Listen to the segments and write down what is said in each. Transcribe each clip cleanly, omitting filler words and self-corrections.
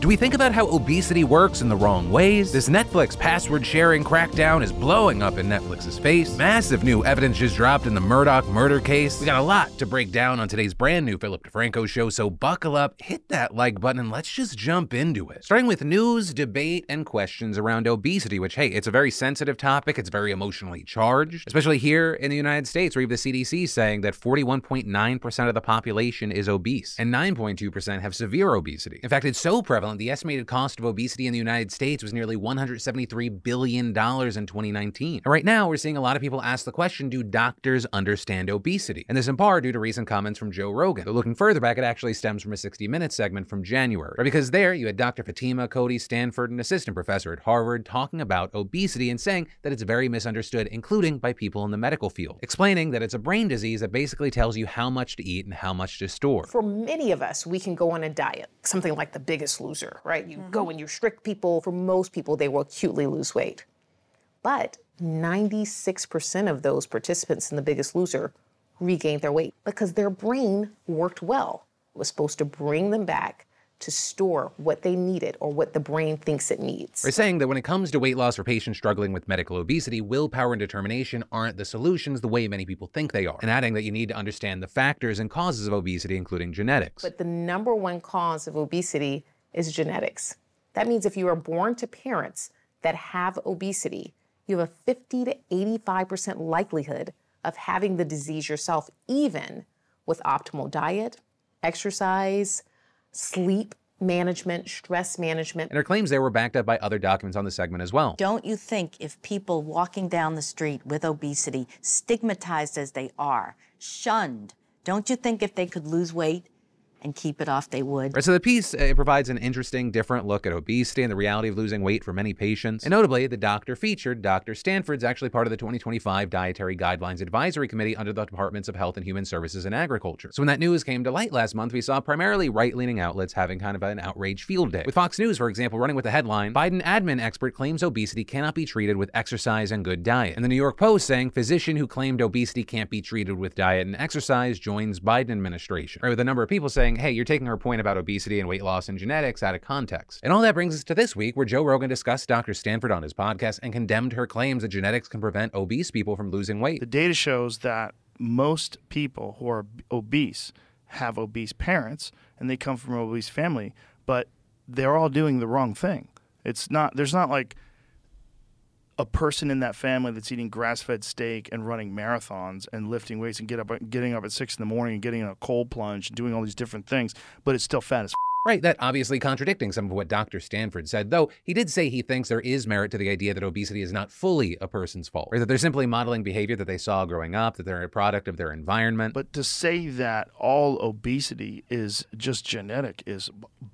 Do we think about how obesity works in the wrong ways? This Netflix password sharing crackdown is blowing up in Netflix's face. Massive new evidence just dropped in the Murdaugh murder case. We got a lot to break down on today's brand new Philip DeFranco show, so buckle up, hit that like button, and let's just jump into it. Starting with news, debate, and questions around obesity, which, hey, it's a very sensitive topic. It's very emotionally charged, especially here in the United States, where you have the CDC saying that 41.9% of the population is obese and 9.2% have severe obesity. In fact, it's so prevalent the estimated cost of obesity in the United States was nearly $173 billion in 2019. And right now, we're seeing a lot of people ask the question, do doctors understand obesity? And this in part due to recent comments from Joe Rogan. But looking further back, it actually stems from a 60 Minutes segment from January, right? Because there you had Dr. Fatima Cody Stanford, an assistant professor at Harvard, talking about obesity and saying that it's very misunderstood, including by people in the medical field, explaining that it's a brain disease that basically tells you how much to eat and how much to store. For many of us, we can go on a diet, something like The Biggest Loser. Right? You go and you restrict people. For most people, they will acutely lose weight. But 96% of those participants in The Biggest Loser regained their weight because their brain worked well. It was supposed to bring them back to store what they needed or what the brain thinks it needs. We're saying that when it comes to weight loss for patients struggling with medical obesity, willpower and determination aren't the solutions the way many people think they are, and adding that you need to understand the factors and causes of obesity, including genetics. But the number one cause of obesity is genetics. That means if you are born to parents that have obesity, you have a 50 to 85% likelihood of having the disease yourself, even with optimal diet, exercise, sleep management, stress management. And her claims there were backed up by other documents on the segment as well. Don't you think if people walking down the street with obesity, stigmatized as they are, shunned, don't you think if they could lose weight and keep it off, they would? Right, so the piece provides an interesting, different look at obesity and the reality of losing weight for many patients. And notably, the doctor featured, Dr. Stanford's actually part of the 2025 Dietary Guidelines Advisory Committee under the Departments of Health and Human Services and Agriculture. So when that news came to light last month, we saw primarily right-leaning outlets having kind of an outrage field day. With Fox News, for example, running with the headline, Biden admin expert claims obesity cannot be treated with exercise and good diet. And the New York Post saying, physician who claimed obesity can't be treated with diet and exercise joins Biden administration. Right, with a number of people saying, hey, you're taking her point about obesity and weight loss and genetics out of context. And all that brings us to this week, where Joe Rogan discussed Dr. Stanford on his podcast and condemned her claims that genetics can prevent obese people from losing weight. The data shows that most people who are obese have obese parents, and they come from an obese family, but they're all doing the wrong thing. It's not, there's not like a person in that family that's eating grass-fed steak and running marathons and lifting weights and getting up at 6 a.m. and getting in a cold plunge and doing all these different things, but it's still fat as f***. Right, that obviously contradicting some of what Dr. Stanford said, though he did say he thinks there is merit to the idea that obesity is not fully a person's fault, or that they're simply modeling behavior that they saw growing up, that they're a product of their environment. But to say that all obesity is just genetic is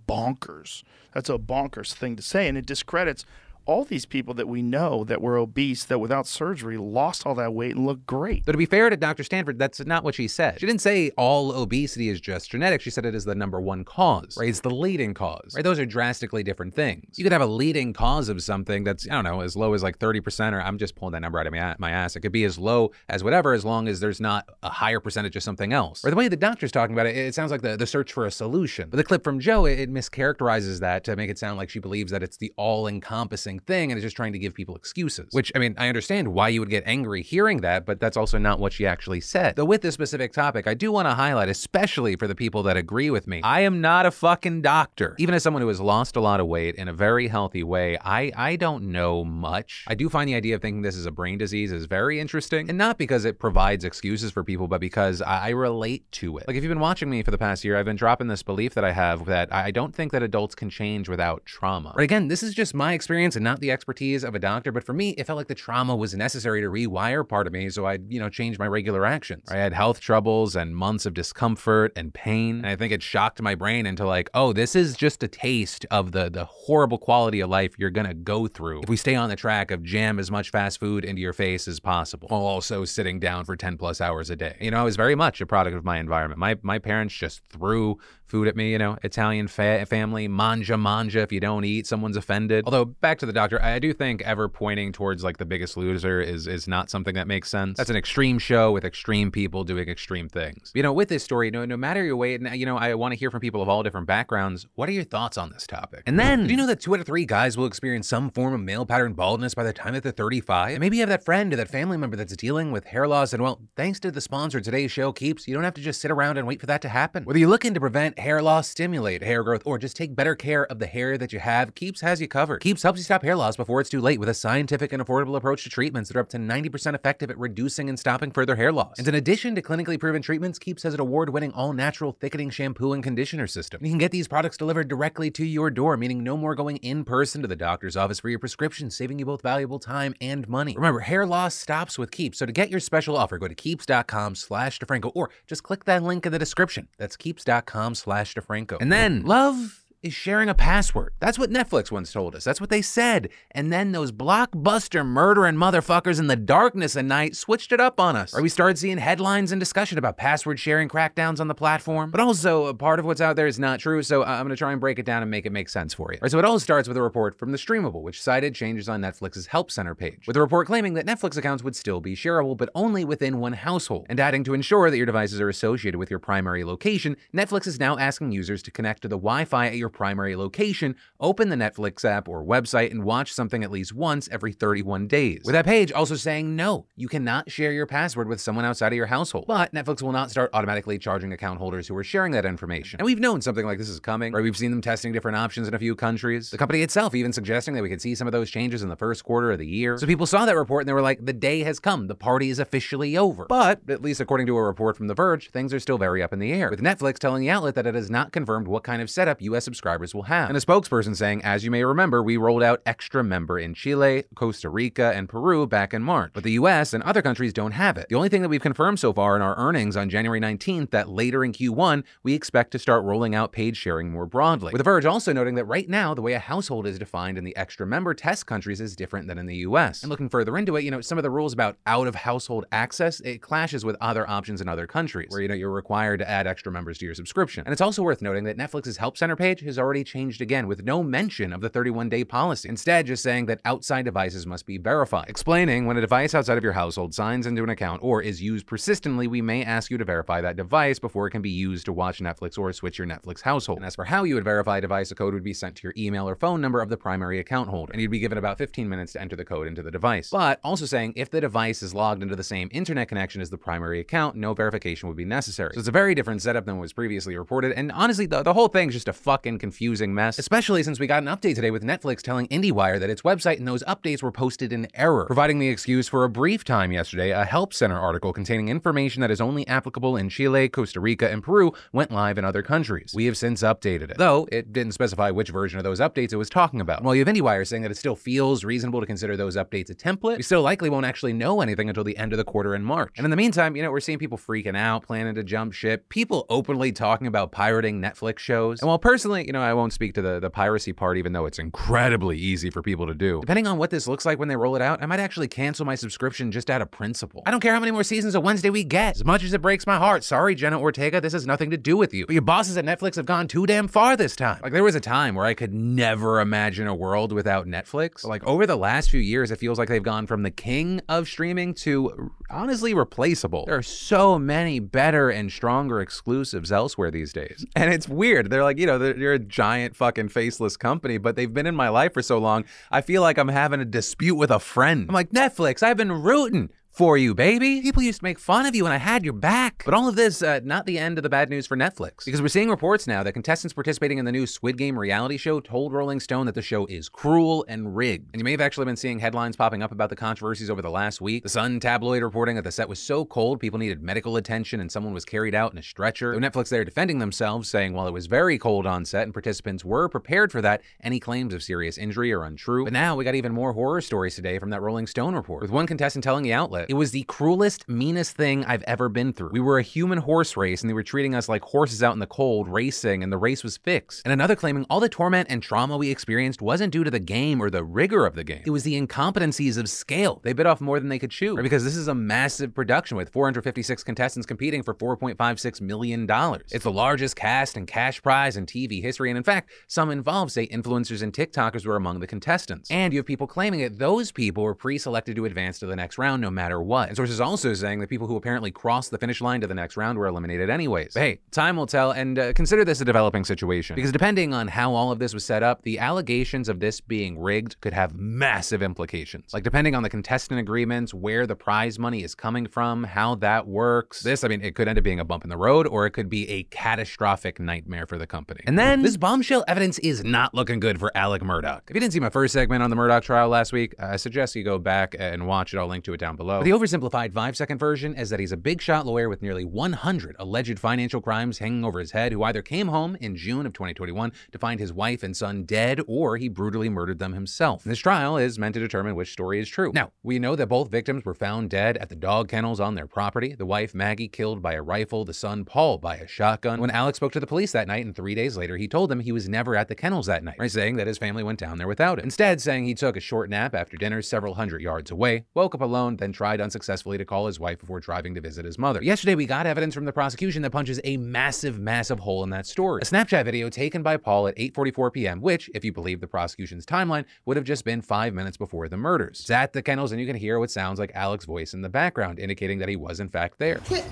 bonkers. That's a bonkers thing to say, and it discredits all these people that we know that were obese, that without surgery lost all that weight and looked great. But to be fair to Dr. Stanford, that's not what she said. She didn't say all obesity is just genetic. She said it is the number one cause, right? It's the leading cause, right? Those are drastically different things. You could have a leading cause of something that's, I don't know, as low as like 30%, or I'm just pulling that number out of my ass. It could be as low as whatever, as long as there's not a higher percentage of something else. Or the way the doctor's talking about it, it sounds like the search for a solution. But the clip from Joe, it mischaracterizes that to make it sound like she believes that it's the all-encompassing thing and is just trying to give people excuses, which, I mean, I understand why you would get angry hearing that, but that's also not what she actually said. Though with this specific topic, I do want to highlight, especially for the people that agree with me, I am not a fucking doctor. Even as someone who has lost a lot of weight in a very healthy way, I don't know much. I do find the idea of thinking this is a brain disease is very interesting, and not because it provides excuses for people, but because I relate to it. Like, if you've been watching me for the past year, I've been dropping this belief that I have that I don't think that adults can change without trauma. Right, again, this is just my experience and not the expertise of a doctor, but for me, it felt like the trauma was necessary to rewire part of me, so I'd, change my regular actions. I had health troubles and months of discomfort and pain, and I think it shocked my brain into like, oh, this is just a taste of the horrible quality of life you're gonna go through if we stay on the track of jam as much fast food into your face as possible, while also sitting down for 10+ hours a day. I was very much a product of my environment. My parents just threw food at me, you know, Italian family, manja, if you don't eat, someone's offended. Although back to the doctor, I do think ever pointing towards like The Biggest Loser is not something that makes sense. That's an extreme show with extreme people doing extreme things. You know, with this story, no matter your weight, and you know, I want to hear from people of all different backgrounds, what are your thoughts on this topic? And then, do you know that 2 out of 3 guys will experience some form of male pattern baldness by the time that they're 35? And maybe you have that friend or that family member that's dealing with hair loss, and well, thanks to the sponsor of today's show, Keeps, you don't have to just sit around and wait for that to happen. Whether you're looking to prevent hair loss, stimulate hair growth, or just take better care of the hair that you have, Keeps has you covered. Keeps helps you stop hair loss before it's too late with a scientific and affordable approach to treatments that are up to 90% effective at reducing and stopping further hair loss. And in addition to clinically proven treatments, Keeps has an award-winning all-natural thickening shampoo and conditioner system. You can get these products delivered directly to your door, meaning no more going in person to the doctor's office for your prescription, saving you both valuable time and money. Remember, hair loss stops with Keeps. So to get your special offer, go to keeps.com/DeFranco or just click that link in the description. That's keeps.com/DeFranco. And then, love is sharing a password. That's what Netflix once told us. That's what they said. And then those blockbuster murdering motherfuckers in the darkness at night switched it up on us. Or we started seeing headlines and discussion about password sharing crackdowns on the platform. But also, a part of what's out there is not true, so I'm gonna try and break it down and make it make sense for you. All right, so it all starts with a report from The Streamable, which cited changes on Netflix's Help Center page, with the report claiming that Netflix accounts would still be shareable, but only within one household. And adding to ensure that your devices are associated with your primary location, Netflix is now asking users to connect to the Wi-Fi at your primary location, open the Netflix app or website, and watch something at least once every 31 days. With that page also saying, no, you cannot share your password with someone outside of your household. But Netflix will not start automatically charging account holders who are sharing that information. And we've known something like this is coming, right? We've seen them testing different options in a few countries. The company itself even suggesting that we could see some of those changes in the first quarter of the year. So people saw that report and they were like, the day has come, the party is officially over. But at least according to a report from The Verge, things are still very up in the air, with Netflix telling the outlet that it has not confirmed what kind of setup US subscribers will have. And a spokesperson saying, as you may remember, we rolled out extra member in Chile, Costa Rica, and Peru back in March, but the US and other countries don't have it. The only thing that we've confirmed so far in our earnings on January 19th that later in Q1, we expect to start rolling out paid sharing more broadly. With The Verge also noting that right now, the way a household is defined in the extra member test countries is different than in the US. And looking further into it, you know, some of the rules about out of household access, it clashes with other options in other countries where, you know, you're required to add extra members to your subscription. And it's also worth noting that Netflix's Help Center page has already changed again with no mention of the 31-day policy, instead just saying that outside devices must be verified. Explaining, when a device outside of your household signs into an account or is used persistently, we may ask you to verify that device before it can be used to watch Netflix or switch your Netflix household. And as for how you would verify a device, a code would be sent to your email or phone number of the primary account holder, and you'd be given about 15 minutes to enter the code into the device. But also saying, if the device is logged into the same internet connection as the primary account, no verification would be necessary. So it's a very different setup than what was previously reported, and honestly, the whole thing's just a fucking confusing mess, especially since we got an update today with Netflix telling IndieWire that its website and those updates were posted in error, providing the excuse for a brief time yesterday. A Help Center article containing information that is only applicable in Chile, Costa Rica, and Peru went live in other countries. We have since updated it, though it didn't specify which version of those updates it was talking about. And while you have IndieWire saying that it still feels reasonable to consider those updates a template, we still likely won't actually know anything until the end of the quarter in March. And in the meantime, you know, we're seeing people freaking out, planning to jump ship, people openly talking about pirating Netflix shows. And while personally, you know, I won't speak to the piracy part, even though it's incredibly easy for people to do. Depending on what this looks like when they roll it out, I might actually cancel my subscription just out of principle. I don't care how many more seasons of Wednesday we get. As much as it breaks my heart, sorry, Jenna Ortega, this has nothing to do with you. But your bosses at Netflix have gone too damn far this time. Like, there was a time where I could never imagine a world without Netflix. But, like, over the last few years, it feels like they've gone from the king of streaming to honestly replaceable. There are so many better and stronger exclusives elsewhere these days. And it's weird. They're like, you know, they're a giant fucking faceless company, but they've been in my life for so long, I feel like I'm having a dispute with a friend. I'm like, Netflix, I've been rooting for you, baby. People used to make fun of you and I had your back. But all of this, not the end of the bad news for Netflix, because we're seeing reports now that contestants participating in the new Squid Game reality show told Rolling Stone that the show is cruel and rigged. And you may have actually been seeing headlines popping up about the controversies over the last week. The Sun tabloid reporting that the set was so cold, people needed medical attention and someone was carried out in a stretcher. So Netflix there defending themselves, saying while it was very cold on set and participants were prepared for that, any claims of serious injury are untrue. But now we got even more horror stories today from that Rolling Stone report, with one contestant telling the outlet it. It was the cruelest, meanest thing I've ever been through. We were a human horse race and they were treating us like horses out in the cold, racing, and the race was fixed. And another claiming all the torment and trauma we experienced wasn't due to the game or the rigor of the game. It was the incompetencies of scale. They bit off more than they could chew, right? Because this is a massive production with 456 contestants competing for $4.56 million. It's the largest cast and cash prize in TV history. And in fact, some involved say influencers and TikTokers were among the contestants. And you have people claiming that those people were pre-selected to advance to the next round no matter what. And sources also saying that people who apparently crossed the finish line to the next round were eliminated anyways. But hey, time will tell, and consider this a developing situation. Because depending on how all of this was set up, the allegations of this being rigged could have massive implications. Like depending on the contestant agreements, where the prize money is coming from, how that works. This, I mean, it could end up being a bump in the road, or it could be a catastrophic nightmare for the company. And then this bombshell evidence is not looking good for Alex Murdaugh. If you didn't see my first segment on the Murdaugh trial last week, I suggest you go back and watch it. I'll link to it down below. But the oversimplified 5-second version is that he's a big shot lawyer with nearly 100 alleged financial crimes hanging over his head, who either came home in June of 2021 to find his wife and son dead, or he brutally murdered them himself. And this trial is meant to determine which story is true. Now, we know that both victims were found dead at the dog kennels on their property. The wife, Maggie, killed by a rifle, the son, Paul, by a shotgun. When Alex spoke to the police that night, and 3 days later, he told them he was never at the kennels that night, right, saying that his family went down there without him. Instead, saying he took a short nap after dinner several hundred yards away, woke up alone, then tried unsuccessfully to call his wife before driving to visit his mother. Yesterday, we got evidence from the prosecution that punches a massive, massive hole in that story. A Snapchat video taken by Paul at 8:44 p.m., which, if you believe the prosecution's timeline, would have just been 5 minutes before the murders. It's at the kennels, and you can hear what sounds like Alex's voice in the background, indicating that he was, in fact, there. Quit.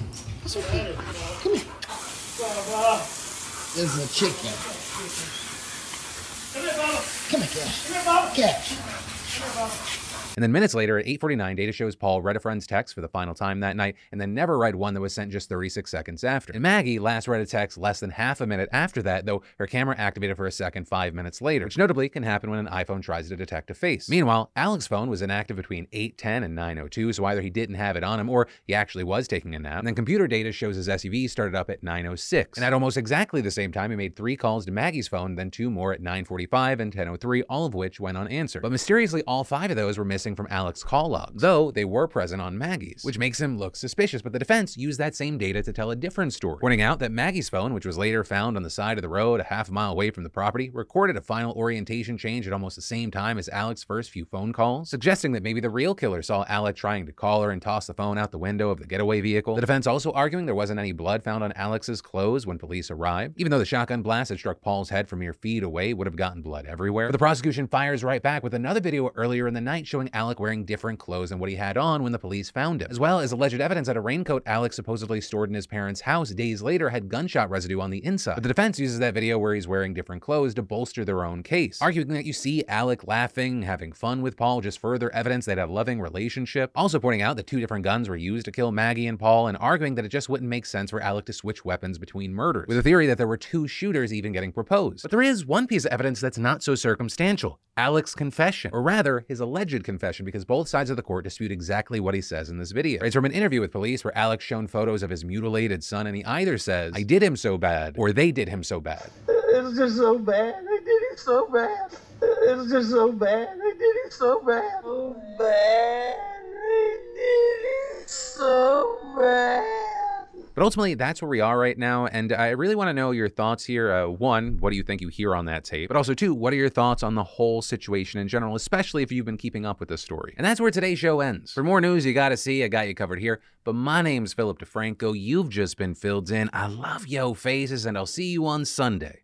That's okay. Come here. This is a chicken. Come here, Bubba. Come here, Cash. Come here, Bubba. Cash. Come here, Bubba. And then minutes later at 8:49, data shows Paul read a friend's text for the final time that night, and then never read one that was sent just 36 seconds after. And Maggie last read a text less than half a minute after that, though her camera activated for a second 5 minutes later, which notably can happen when an iPhone tries to detect a face. Meanwhile, Alex's phone was inactive between 8:10 and 9:02, so either he didn't have it on him or he actually was taking a nap. And then computer data shows his SUV started up at 9:06. And at almost exactly the same time, he made 3 calls to Maggie's phone, then 2 more at 9:45 and 10:03, all of which went unanswered. But mysteriously, all 5 of those were missing from Alex's call logs, though they were present on Maggie's, which makes him look suspicious. But the defense used that same data to tell a different story, pointing out that Maggie's phone, which was later found on the side of the road a half mile away from the property, recorded a final orientation change at almost the same time as Alex's first few phone calls, suggesting that maybe the real killer saw Alex trying to call her and toss the phone out the window of the getaway vehicle. The defense also arguing there wasn't any blood found on Alex's clothes when police arrived, even though the shotgun blast that struck Paul's head from mere feet away would have gotten blood everywhere. But the prosecution fires right back with another video earlier in the night showing Alex wearing different clothes than what he had on when the police found him, as well as alleged evidence that a raincoat Alex supposedly stored in his parents' house days later had gunshot residue on the inside. But the defense uses that video where he's wearing different clothes to bolster their own case, arguing that you see Alex laughing, having fun with Paul, just further evidence they'd have a loving relationship. Also pointing out that 2 different guns were used to kill Maggie and Paul, and arguing that it just wouldn't make sense for Alex to switch weapons between murders, with a theory that there were 2 shooters even getting proposed. But there is one piece of evidence that's not so circumstantial: Alex's confession, or rather his alleged confession, because both sides of the court dispute exactly what he says in this video. It's from an interview with police where Alex shown photos of his mutilated son, and he either says, "I did him so bad," or "they did him so bad." "It was just so bad. I did it so bad. It was just so bad. I did it so bad. So bad. I did it so bad." But ultimately, that's where we are right now, and I really want to know your thoughts here. 1, what do you think you hear on that tape? But also 2, what are your thoughts on the whole situation in general, especially if you've been keeping up with this story? And that's where today's show ends. For more news you gotta see, I got you covered here. But my name's Philip DeFranco. You've just been filled in. I love yo faces, and I'll see you on Sunday.